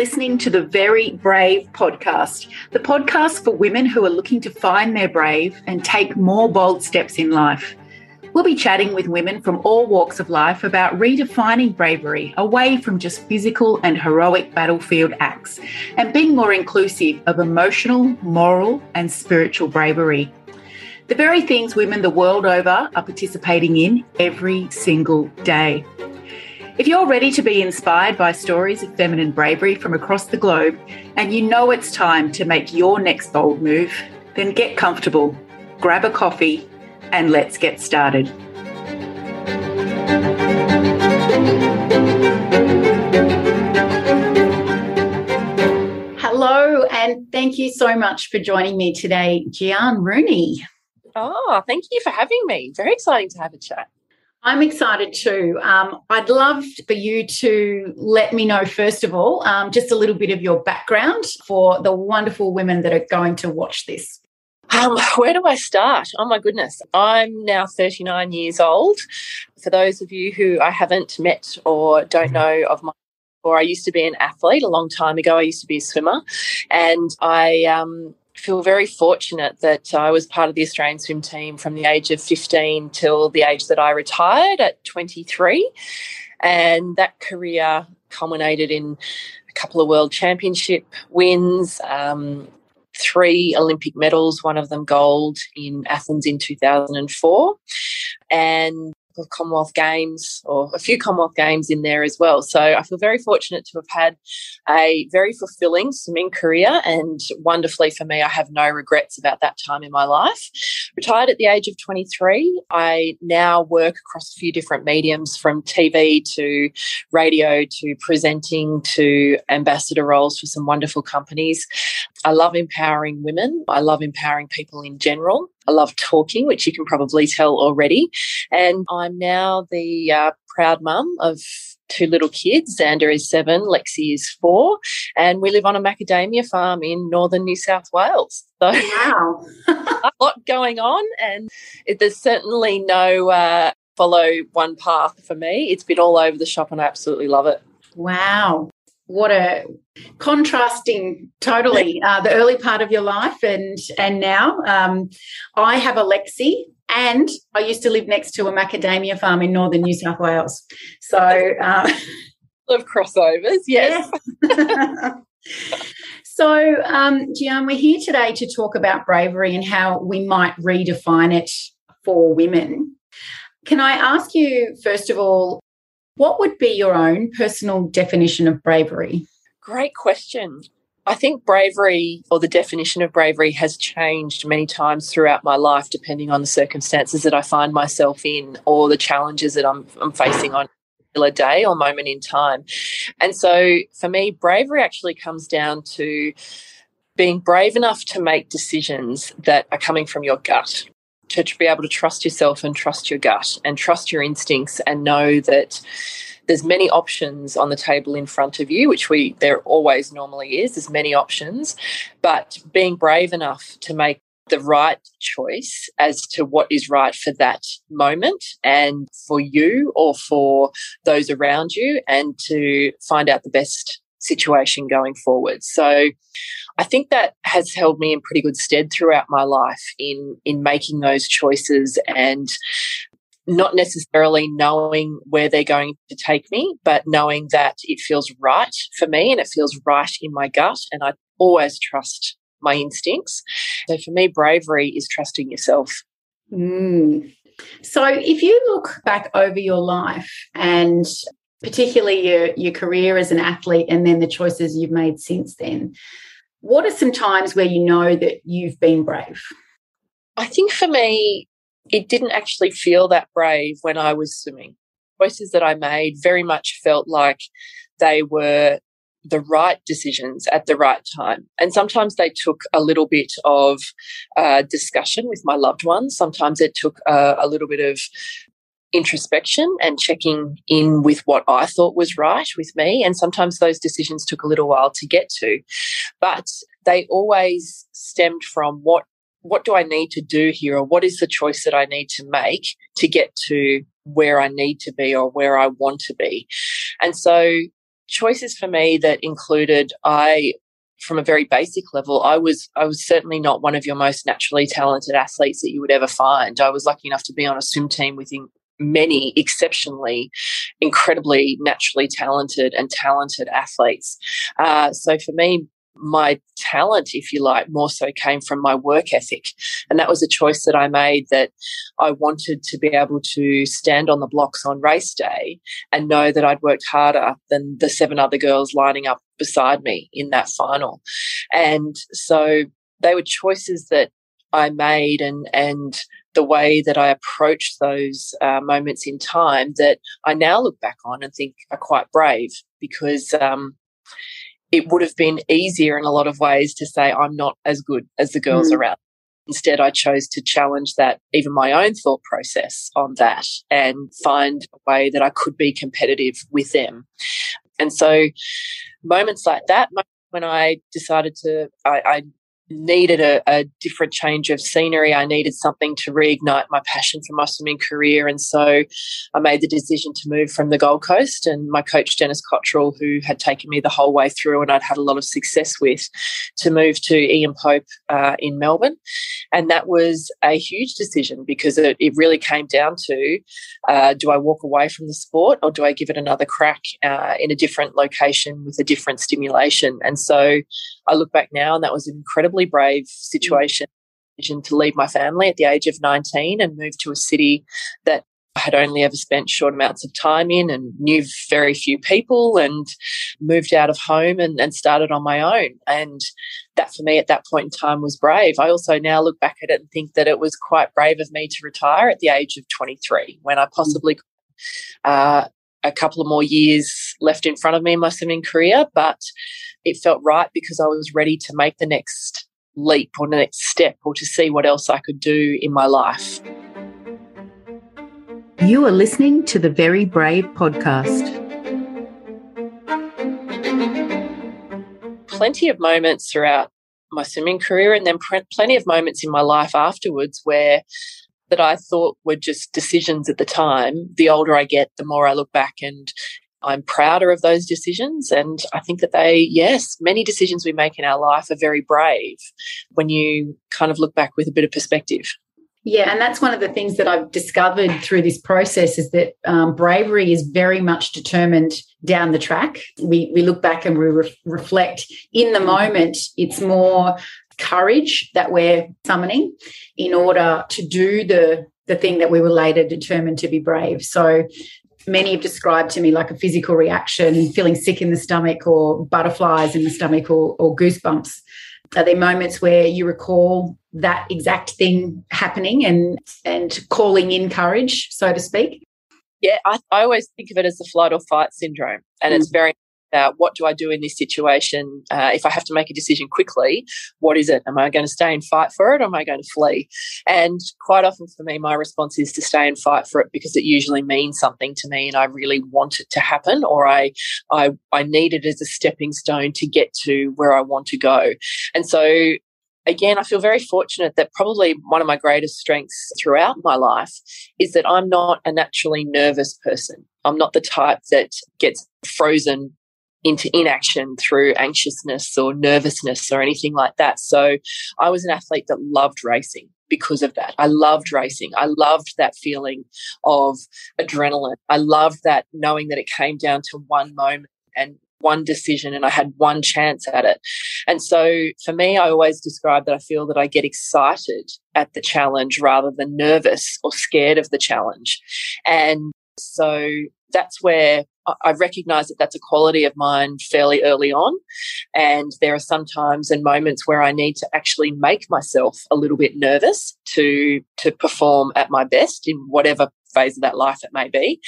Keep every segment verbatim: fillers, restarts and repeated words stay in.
listening to the Very Brave podcast, the podcast for women who are looking to find their brave and take more bold steps in life. We'll be chatting with women from all walks of life about redefining bravery away from just physical and heroic battlefield acts and being more inclusive of emotional, moral, and spiritual bravery. The very things women the world over are participating in every single day. If you're ready to be inspired by stories of feminine bravery from across the globe and you know it's time to make your next bold move, then get comfortable, grab a coffee, and let's get started. Hello, and thank you so much for joining me today, Giaan Rooney. Oh, thank you for having me. Very exciting to have a chat. I'm excited too. Um, I'd love for you to let me know, first of all, um, just a little bit of your background for the wonderful women that are going to watch this. Um, where do I start? Oh, my goodness. I'm now thirty-nine years old. For those of you who I haven't met or don't know of my or I used to be an athlete a long time ago. I used to be a swimmer, and I um, feel very fortunate that I was part of the Australian swim team from the age of fifteen till the age that I retired at twenty-three, and that career culminated in a couple of world championship wins, um, three Olympic medals, one of them gold in Athens in two thousand four, and Commonwealth Games or a few Commonwealth Games in there as well. So I feel very fortunate to have had a very fulfilling swimming career, and wonderfully for me, I have no regrets about that time in my life. Retired at the age of twenty-three, I now work across a few different mediums, from T V to radio to presenting to ambassador roles for some wonderful companies. I love empowering women. I love empowering people in general. I love talking, which you can probably tell already. And I'm now the uh, proud mum of two little kids. Xander is seven, Lexi is four, and we live on a macadamia farm in northern New South Wales. So wow. A lot going on, and it, there's certainly no uh, follow one path for me. It's been all over the shop and I absolutely love it. Wow. What a contrasting, totally, uh, the early part of your life and and now. Um, I have a Lexi, and I used to live next to a macadamia farm in northern New South Wales. So uh, of crossovers, yes. Yeah. So, um, Giaan, we're here today to talk about bravery and how we might redefine it for women. Can I ask you, first of all, what would be your own personal definition of bravery? Great question. I think bravery, or the definition of bravery, has changed many times throughout my life depending on the circumstances that I find myself in or the challenges that I'm, I'm facing on a particular day or moment in time. And so for me, bravery actually comes down to being brave enough to make decisions that are coming from your gut, to be able to trust yourself and trust your gut and trust your instincts and know that there's many options on the table in front of you, which we there always normally is. There's many options, but being brave enough to make the right choice as to what is right for that moment and for you or for those around you, and to find out the best situation going forward. So I think that has held me in pretty good stead throughout my life in in making those choices and not necessarily knowing where they're going to take me, but knowing that it feels right for me and it feels right in my gut, and I always trust my instincts. So for me, bravery is trusting yourself. Mm. So if you look back over your life, and particularly your, your career as an athlete and then the choices you've made since then, what are some times where you know that you've been brave? I think for me, it didn't actually feel that brave when I was swimming. Choices that I made very much felt like they were the right decisions at the right time. And sometimes they took a little bit of uh, discussion with my loved ones. Sometimes it took uh, a little bit of introspection and checking in with what I thought was right with me. And sometimes those decisions took a little while to get to, but they always stemmed from what what do I need to do here, or what is the choice that I need to make to get to where I need to be or where I want to be. And so choices for me that included, I, from a very basic level, I was I was certainly not one of your most naturally talented athletes that you would ever find. I was lucky enough to be on a swim team with many exceptionally, incredibly naturally talented and talented athletes. Uh, so for me, my talent, if you like, more so came from my work ethic. And that was a choice that I made, that I wanted to be able to stand on the blocks on race day and know that I'd worked harder than the seven other girls lining up beside me in that final. And so they were choices that I made, and and the way that I approached those uh, moments in time that I now look back on and think are quite brave, because um it would have been easier in a lot of ways to say I'm not as good as the girls mm. around. Instead, I chose to challenge that, even my own thought process on that, and find a way that I could be competitive with them. And so moments like that, when I decided to, I, I needed a, a different change of scenery. I needed something to reignite my passion for my swimming career. And so I made the decision to move from the Gold Coast, and my coach, Dennis Cottrell, who had taken me the whole way through and I'd had a lot of success with, to move to Ian Pope uh, in Melbourne. And that was a huge decision, because it, it really came down to uh, do I walk away from the sport, or do I give it another crack uh, in a different location with a different stimulation? And so I look back now, and that was an incredibly brave situation to leave my family at the age of nineteen and move to a city that I had only ever spent short amounts of time in and knew very few people, and moved out of home and, and started on my own. And that for me at that point in time was brave. I also now look back at it and think that it was quite brave of me to retire at the age of twenty-three, when I possibly could uh, a couple of more years left in front of me in my swimming career, but it felt right because I was ready to make the next leap or the next step, or to see what else I could do in my life. You are listening to the Very Brave podcast. Plenty of moments throughout my swimming career, and then plenty of moments in my life afterwards where that I thought were just decisions at the time. The older I get, the more I look back and I'm prouder of those decisions. And I think that they, yes, many decisions we make in our life are very brave when you kind of look back with a bit of perspective. Yeah, and that's one of the things that I've discovered through this process, is that um, bravery is very much determined down the track. We we look back and we re- reflect. In the moment, it's more courage that we're summoning in order to do the, the thing that we were later determined to be brave. So many have described to me like a physical reaction, feeling sick in the stomach, or butterflies in the stomach, or, or goosebumps. Are there moments where you recall that exact thing happening and and calling in courage, so to speak? Yeah, I, I always think of it as the flight or fight syndrome, and mm. it's very about what do I do in this situation? Uh, if I have to make a decision quickly, what is it? Am I going to stay and fight for it, or am I going to flee? And quite often for me, my response is to stay and fight for it, because it usually means something to me and I really want it to happen, or I I, I need it as a stepping stone to get to where I want to go. And so, again, I feel very fortunate that probably one of my greatest strengths throughout my life is that I'm not a naturally nervous person. I'm not the type that gets frozen into inaction through anxiousness or nervousness or anything like that. So I was an athlete that loved racing because of that. I loved racing. I loved that feeling of adrenaline. I loved that knowing that it came down to one moment and one decision, and I had one chance at it. And so for me, I always describe that I feel that I get excited at the challenge rather than nervous or scared of the challenge. And so that's where I recognise that that's a quality of mine fairly early on, and there are some times and moments where I need to actually make myself a little bit nervous to to perform at my best in whatever phase of that life it may be.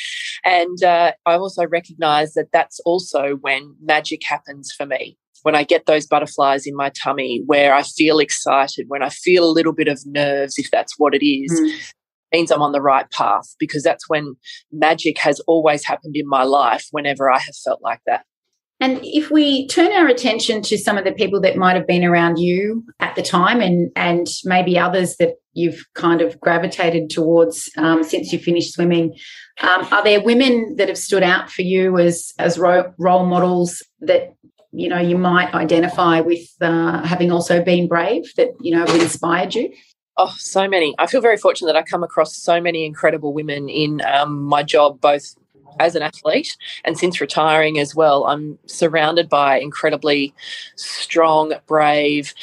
And uh, I also recognise that that's also when magic happens for me, when I get those butterflies in my tummy, where I feel excited, when I feel a little bit of nerves, if that's what it is. Mm. means I'm on the right path, because that's when magic has always happened in my life whenever I have felt like that. And if we turn our attention to some of the people that might have been around you at the time and, and maybe others that you've kind of gravitated towards um, since you finished swimming, um, are there women that have stood out for you as, as ro- role models that, you know, you might identify with uh, having also been brave that, you know, have inspired you? Oh, so many. I feel very fortunate that I come across so many incredible women in um, my job, both as an athlete and since retiring as well. I'm surrounded by incredibly strong, brave,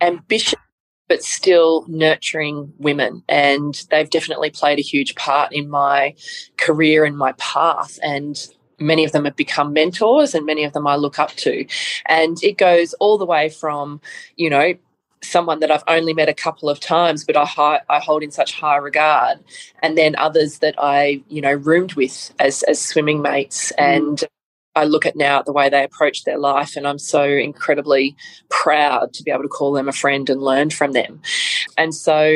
ambitious, but still nurturing women, and they've definitely played a huge part in my career and my path, and many of them have become mentors and many of them I look up to. And it goes all the way from, you know, someone that I've only met a couple of times but I, hi- I hold in such high regard, and then others that I, you know, roomed with as, as swimming mates. Mm. And I look at now at the way they approach their life and I'm so incredibly proud to be able to call them a friend and learn from them. And so,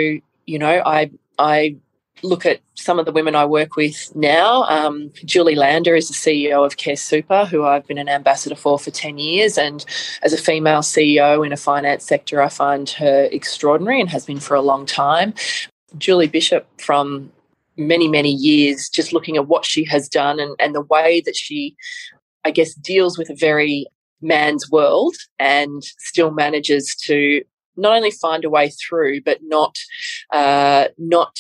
you know, I I look at some of the women I work with now. Um, Julie Lander is the C E O of Care Super, who I've been an ambassador for for ten years, and as a female C E O in a finance sector, I find her extraordinary and has been for a long time. Julie Bishop from many, many years, just looking at what she has done and, and the way that she, I guess, deals with a very man's world and still manages to not only find a way through but not uh, not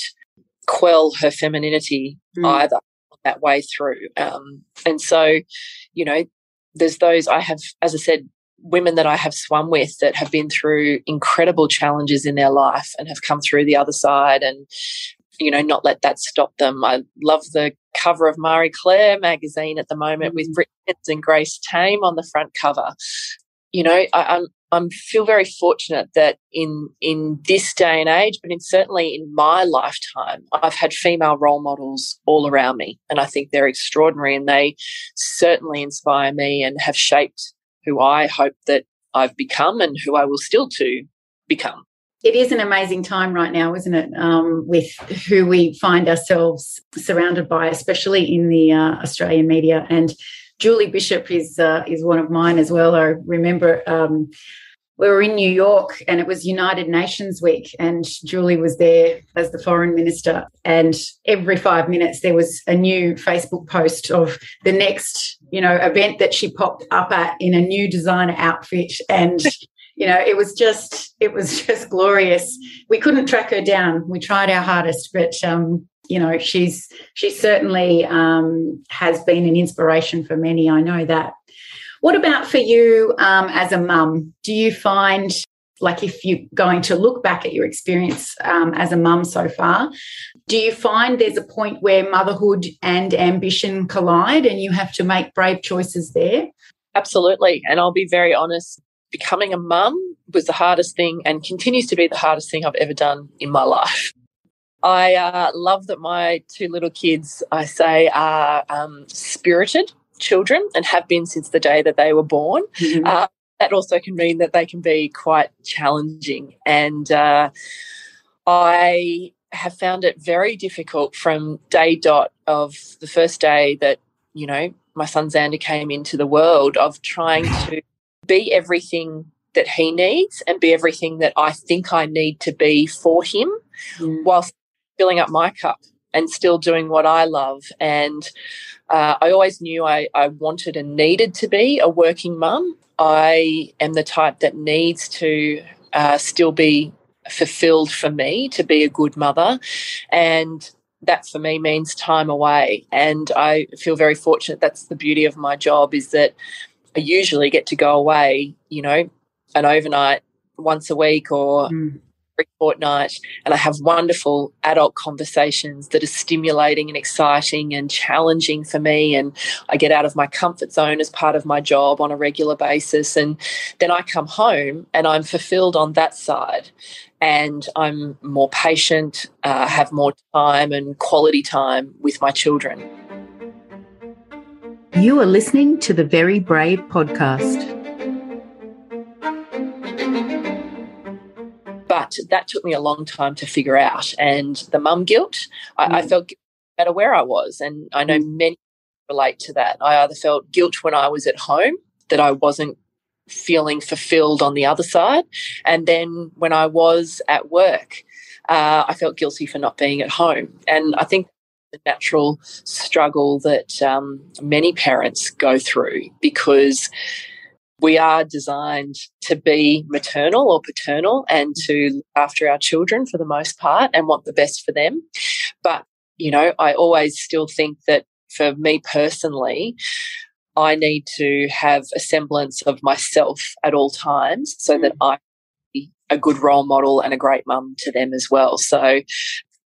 quell her femininity mm. either that way through. Um, and so, you know, there's those I have, as I said, women that I have swum with that have been through incredible challenges in their life and have come through the other side and, you know, not let that stop them. I love the cover of Marie Claire magazine at the moment with Brittany Tame and Grace Tame on the front cover. You know, I, I'm I'm feel very fortunate that in in this day and age, but in certainly in my lifetime, I've had female role models all around me, and I think they're extraordinary and they certainly inspire me and have shaped who I hope that I've become and who I will still to become. It is an amazing time right now, isn't it, um, with who we find ourselves surrounded by, especially in the uh, Australian media. And Julie Bishop is uh, is one of mine as well. I remember um, we were in New York and it was United Nations Week, and Julie was there as the foreign minister, and every five minutes there was a new Facebook post of the next, you know, event that she popped up at in a new designer outfit and... You know, it was just it was just glorious. We couldn't track her down. We tried our hardest, but um, you know, she's she certainly um, has been an inspiration for many. I know that. What about for you um, as a mum? Do you find, like, if you're going to look back at your experience um, as a mum so far, do you find there's a point where motherhood and ambition collide, and you have to make brave choices there? Absolutely, and I'll be very honest. Becoming a mum was the hardest thing and continues to be the hardest thing I've ever done in my life. I uh, love that my two little kids, I say, are um, spirited children and have been since the day that they were born. Mm-hmm. Uh, that also can mean that they can be quite challenging. And uh, I have found it very difficult from day dot of the first day that, you know, my son Xander came into the world, of trying to be everything that he needs and be everything that I think I need to be for him, mm. whilst filling up my cup and still doing what I love. And uh, I always knew I, I wanted and needed to be a working mum. I am the type that needs to uh, still be fulfilled for me to be a good mother, and that for me means time away. And I feel very fortunate. That's the beauty of my job, is that I usually get to go away, you know, an overnight once a week or mm. every fortnight, and I have wonderful adult conversations that are stimulating and exciting and challenging for me, and I get out of my comfort zone as part of my job on a regular basis, and then I come home and I'm fulfilled on that side and I'm more patient, uh, have more time and quality time with my children. You are listening to the Very Brave podcast. But that took me a long time to figure out. And the mum guilt, mm. I, I felt guilty no matter where I was. And I know mm. many relate to that. I either felt guilt when I was at home that I wasn't feeling fulfilled on the other side, and then when I was at work, uh, I felt guilty for not being at home. And I think the natural struggle that um, many parents go through, because we are designed to be maternal or paternal and to look after our children for the most part and want the best for them. But, you know, I always still think that for me personally, I need to have a semblance of myself at all times so that I can be a good role model and a great mum to them as well. So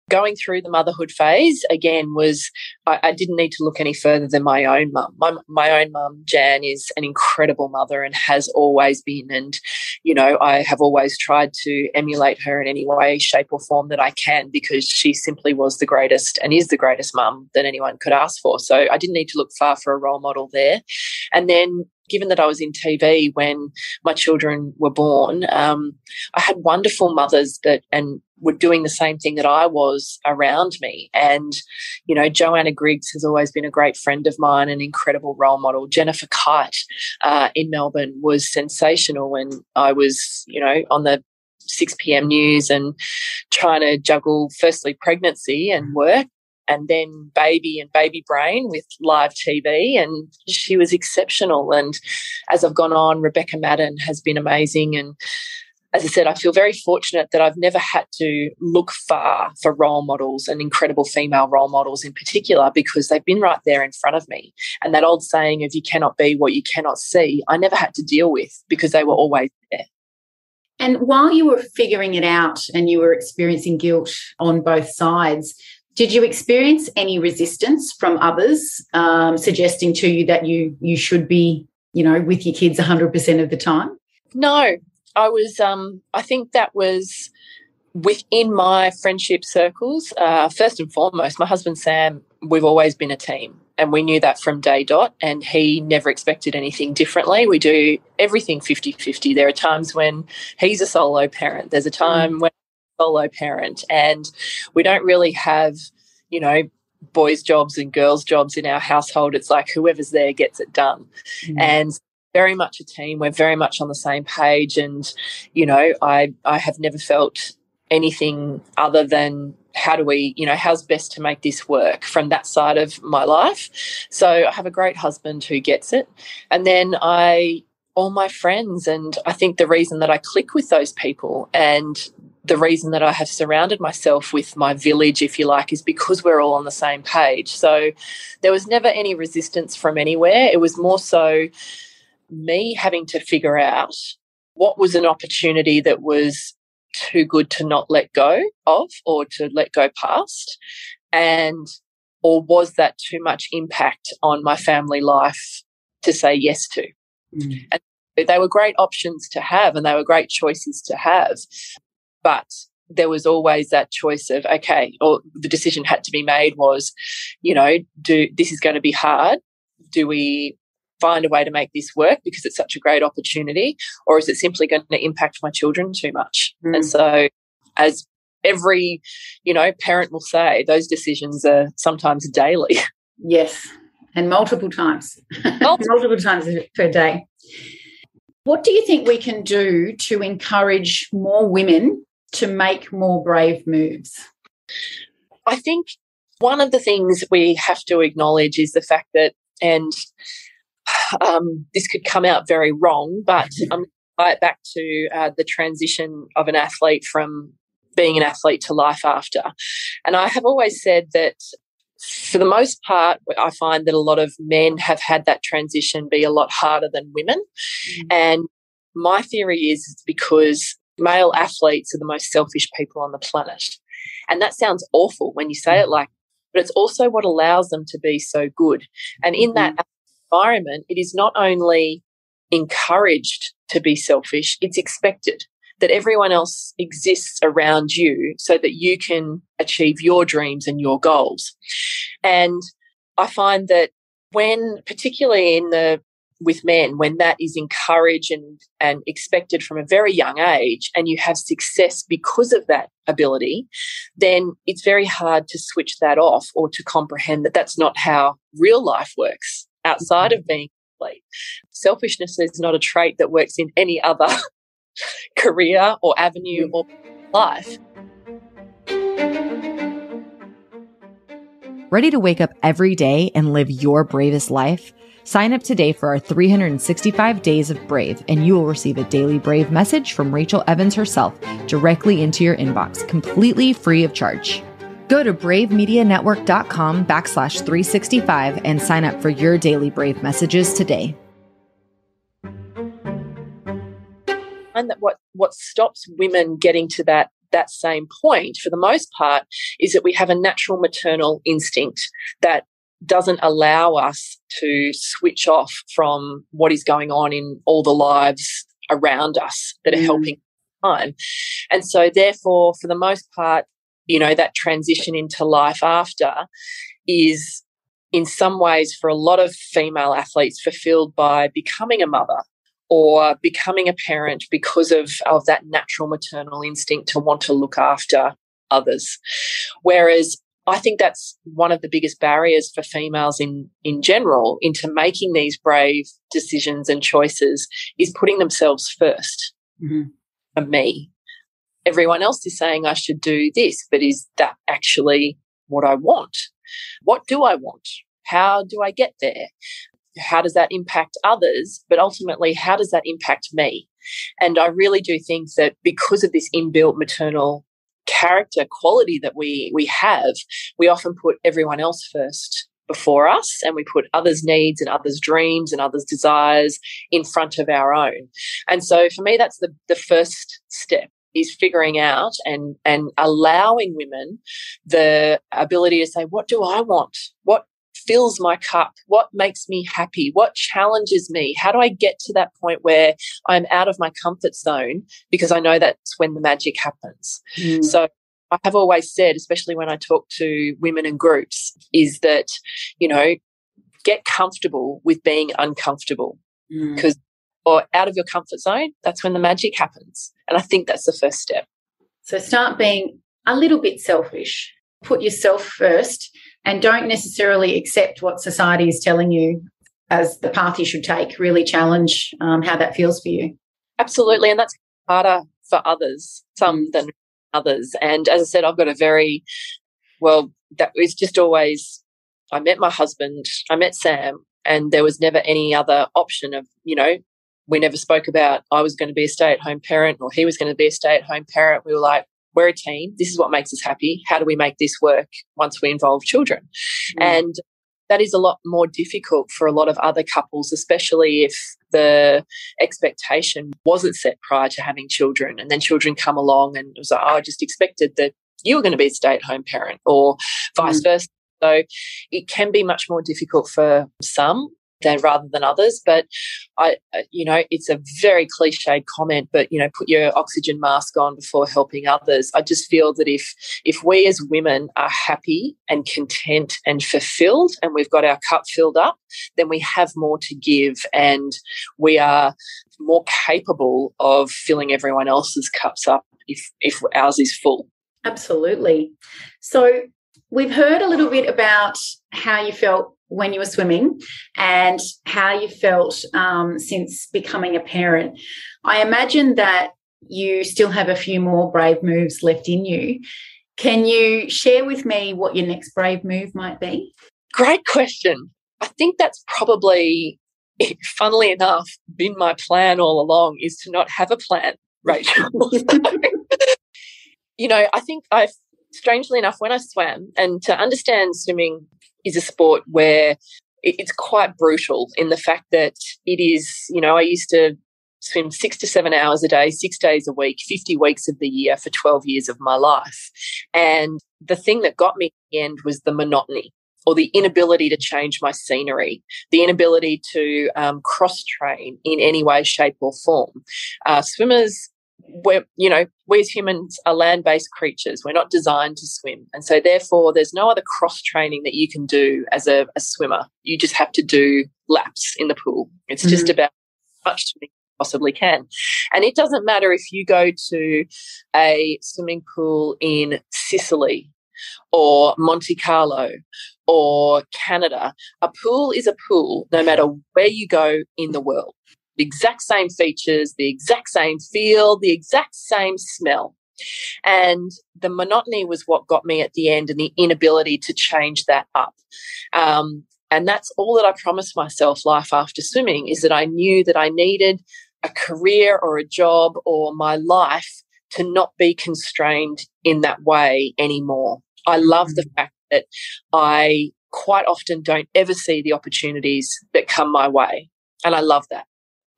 going through the motherhood phase, again, was I, I didn't need to look any further than my own mum. My, my own mum, Jan, is an incredible mother and has always been, and, you know, I have always tried to emulate her in any way, shape or form that I can, because she simply was the greatest and is the greatest mum that anyone could ask for. So I didn't need to look far for a role model there. And then, given that I was in T V when my children were born, um, I had wonderful mothers that and were doing the same thing that I was around me. And, you know, Joanna Griggs has always been a great friend of mine, an incredible role model. Jennifer Kite uh, in Melbourne was sensational when I was, you know, on the six p.m. news and trying to juggle firstly pregnancy and work, and then baby and baby brain with live T V, and she was exceptional. And as I've gone on, Rebecca Madden has been amazing. And as I said, I feel very fortunate that I've never had to look far for role models, and incredible female role models in particular, because they've been right there in front of me. And that old saying of you cannot be what you cannot see, I never had to deal with, because they were always there. And while you were figuring it out and you were experiencing guilt on both sides, did you experience any resistance from others um, suggesting to you that you you should be, you know, with your kids one hundred percent of the time? No, I was. Um, I think that was within my friendship circles. Uh, first and foremost, my husband Sam, we've always been a team, and we knew that from day dot, and he never expected anything differently. We do everything fifty-fifty. There are times when he's a solo parent. There's a time mm. when solo parent, and we don't really have, you know, boys' jobs and girls' jobs in our household. It's like whoever's there gets it done. Mm-hmm. And very much a team. We're very much on the same page, and, you know, I I have never felt anything other than how do we, you know, how's best to make this work from that side of my life. So I have a great husband who gets it. And then I, all my friends, and I think the reason that I click with those people and the reason that I have surrounded myself with my village, if you like, is because we're all on the same page. So there was never any resistance from anywhere. It was more so me having to figure out what was an opportunity that was too good to not let go of or to let go past, and or was that too much impact on my family life to say yes to. Mm. And they were great options to have, and they were great choices to have. But there was always that choice of, okay, or the decision had to be made was, you know, do this is going to be hard. Do we find a way to make this work because it's such a great opportunity, or is it simply going to impact my children too much? Mm. And so, as every, you know, parent will say, those decisions are sometimes daily. Yes, and multiple times, multiple, multiple times per day. What do you think we can do to encourage more women to make more brave moves? I think one of the things we have to acknowledge is the fact that, and um, this could come out very wrong, but I'm right back to uh, the transition of an athlete from being an athlete to life after. And I have always said that for the most part, I find that a lot of men have had that transition be a lot harder than women. Mm-hmm. And my theory is it's because male athletes are the most selfish people on the planet. And that sounds awful when you say it like, but it's also what allows them to be so good. And in that environment, it is not only encouraged to be selfish, it's expected that everyone else exists around you so that you can achieve your dreams and your goals. And I find that when, particularly in the with men, when that is encouraged and, and expected from a very young age, and you have success because of that ability, then it's very hard to switch that off or to comprehend that that's not how real life works outside mm-hmm. of being complete. Selfishness is not a trait that works in any other career or avenue mm-hmm. or life. Ready to wake up every day and live your bravest life? Sign up today for our three hundred sixty-five Days of Brave, and you will receive a daily Brave message from Rachel Evans herself directly into your inbox, completely free of charge. Go to brave media network dot com backslash three sixty-five and sign up for your daily Brave messages today. And that what, what stops women getting to that that same point, for the most part, is that we have a natural maternal instinct that doesn't allow us to switch off from what is going on in all the lives around us that are mm. helping time. And so, therefore, for the most part, you know, that transition into life after is in some ways for a lot of female athletes fulfilled by becoming a mother or becoming a parent because of, of that natural maternal instinct to want to look after others. Whereas I think that's one of the biggest barriers for females in, in general into making these brave decisions and choices is putting themselves first. Mm-hmm. For me, everyone else is saying I should do this, but is that actually what I want? What do I want? How do I get there? How does that impact others? But ultimately, how does that impact me? And I really do think that because of this inbuilt maternal character quality that we we have, we often put everyone else first before us, and we put others' needs and others' dreams and others' desires in front of our own. And so for me, that's the, the first step, is figuring out and, and allowing women the ability to say, what do I want? What fills my cup? What makes me happy? What challenges me? How do I get to that point where I'm out of my comfort zone? Because I know that's when the magic happens. Mm. So I have always said, especially when I talk to women in groups, is that, you know, get comfortable with being uncomfortable, because mm. or out of your comfort zone, that's when the magic happens. And I think that's the first step. So start being a little bit selfish. Put yourself first and don't necessarily accept what society is telling you as the path you should take. Really challenge um, how that feels for you. Absolutely, and that's harder for others, some than others. And as I said, I've got a very, well, that is just always, I met my husband, I met Sam, and there was never any other option of, you know, we never spoke about I was going to be a stay-at-home parent or he was going to be a stay-at-home parent. We were like, we're a team. This is what makes us happy. How do we make this work once we involve children? Mm. And that is a lot more difficult for a lot of other couples, especially if the expectation wasn't set prior to having children, and then children come along and it was like, oh, I just expected that you were going to be a stay-at-home parent, or vice mm. versa. So it can be much more difficult for some than rather than others. But I, you know, it's a very cliched comment, but, you know, put your oxygen mask on before helping others. I just feel that if if we as women are happy and content and fulfilled and we've got our cup filled up, then we have more to give and we are more capable of filling everyone else's cups up if, if ours is full. Absolutely. So we've heard a little bit about how you felt when you were swimming and how you felt um, since becoming a parent. I imagine that you still have a few more brave moves left in you. Can you share with me what your next brave move might be? Great question. I think that's probably, funnily enough, been my plan all along, is to not have a plan, Rachel. You know, I think I've, strangely enough, when I swam, and to understand swimming is a sport where it's quite brutal in the fact that it is, you know, I used to swim six to seven hours a day, six days a week, fifty weeks of the year for twelve years of my life. And the thing that got me in the end was the monotony, or the inability to change my scenery, the inability to um, cross-train in any way, shape or form. Uh, swimmers we're, you know, we as humans are land-based creatures. We're not designed to swim. And so, therefore, there's no other cross-training that you can do as a, a swimmer. You just have to do laps in the pool. It's mm-hmm. just about as much swimming as you possibly can. And it doesn't matter if you go to a swimming pool in Sicily or Monte Carlo or Canada. A pool is a pool no matter where you go in the world. The exact same features, the exact same feel, the exact same smell. And the monotony was what got me at the end, and the inability to change that up. Um, and that's all that I promised myself life after swimming, is that I knew that I needed a career or a job or my life to not be constrained in that way anymore. I love the fact that I quite often don't ever see the opportunities that come my way, and I love that.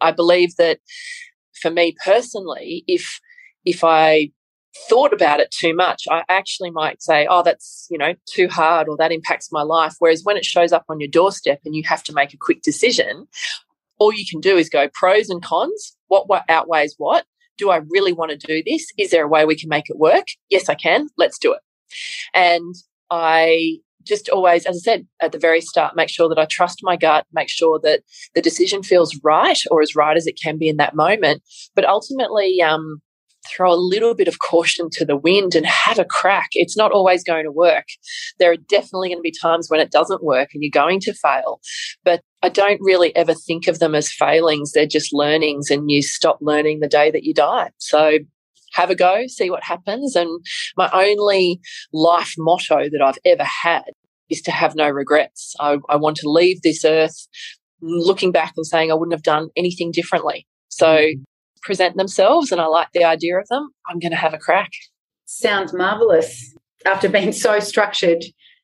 I believe that for me personally, if if I thought about it too much, I actually might say, oh, that's, you know, too hard, or that impacts my life. Whereas when it shows up on your doorstep and you have to make a quick decision, all you can do is go pros and cons. What, what outweighs what? Do I really want to do this? Is there a way we can make it work? Yes, I can. Let's do it. And I just always, as I said at the very start, make sure that I trust my gut, make sure that the decision feels right, or as right as it can be in that moment, but ultimately um, throw a little bit of caution to the wind and have a crack. It's not always going to work. There are definitely going to be times when it doesn't work and you're going to fail, but I don't really ever think of them as failings. They're just learnings, and you stop learning the day that you die. So have a go, see what happens. And my only life motto that I've ever had is to have no regrets. I, I want to leave this earth looking back and saying I wouldn't have done anything differently. So mm. present themselves, and I like the idea of them. I'm going to have a crack. Sounds marvellous. After being so structured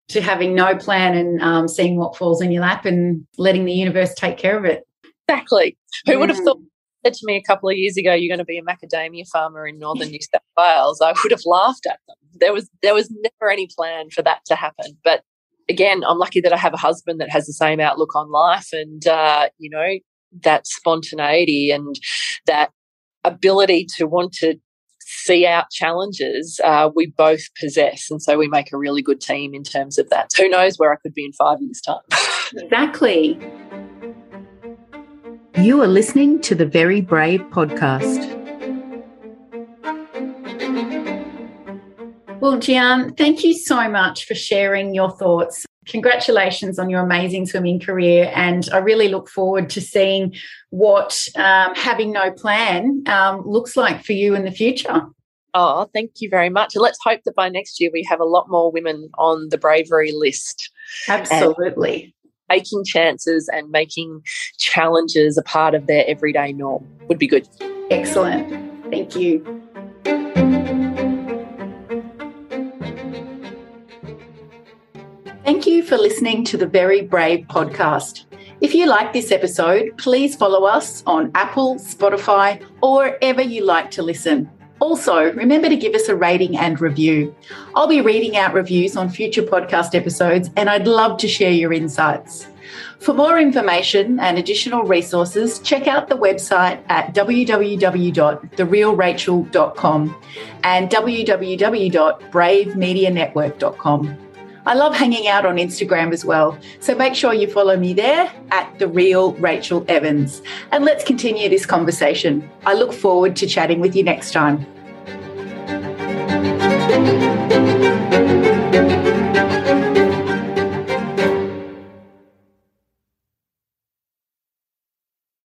to having no plan and um, seeing what falls in your lap and letting the universe take care of it. Exactly. Who mm. would have thought? Said to me a couple of years ago, you're going to be a macadamia farmer in northern New South Wales, I would have laughed at them. There was there was never any plan for that to happen. But again, I'm lucky that I have a husband that has the same outlook on life, and uh, you know, that spontaneity and that ability to want to see out challenges, uh, we both possess, and so we make a really good team in terms of that. Who knows where I could be in five years' time? Exactly. You are listening to the Very Brave podcast. Well, Giaan, thank you so much for sharing your thoughts. Congratulations on your amazing swimming career, and I really look forward to seeing what um, having no plan um, looks like for you in the future. Oh, thank you very much. And let's hope that by next year we have a lot more women on the bravery list. Absolutely. And- Taking chances and making challenges a part of their everyday norm would be good. Excellent. Thank you. Thank you for listening to the Very Brave podcast. If you like this episode, please follow us on Apple, Spotify, or wherever you like to listen. Also, remember to give us a rating and review. I'll be reading out reviews on future podcast episodes, and I'd love to share your insights. For more information and additional resources, check out the website at w w w dot the real rachel dot com and w w w dot brave media network dot com. I love hanging out on Instagram as well, so make sure you follow me there at The Real Rachel Evans. And let's continue this conversation. I look forward to chatting with you next time.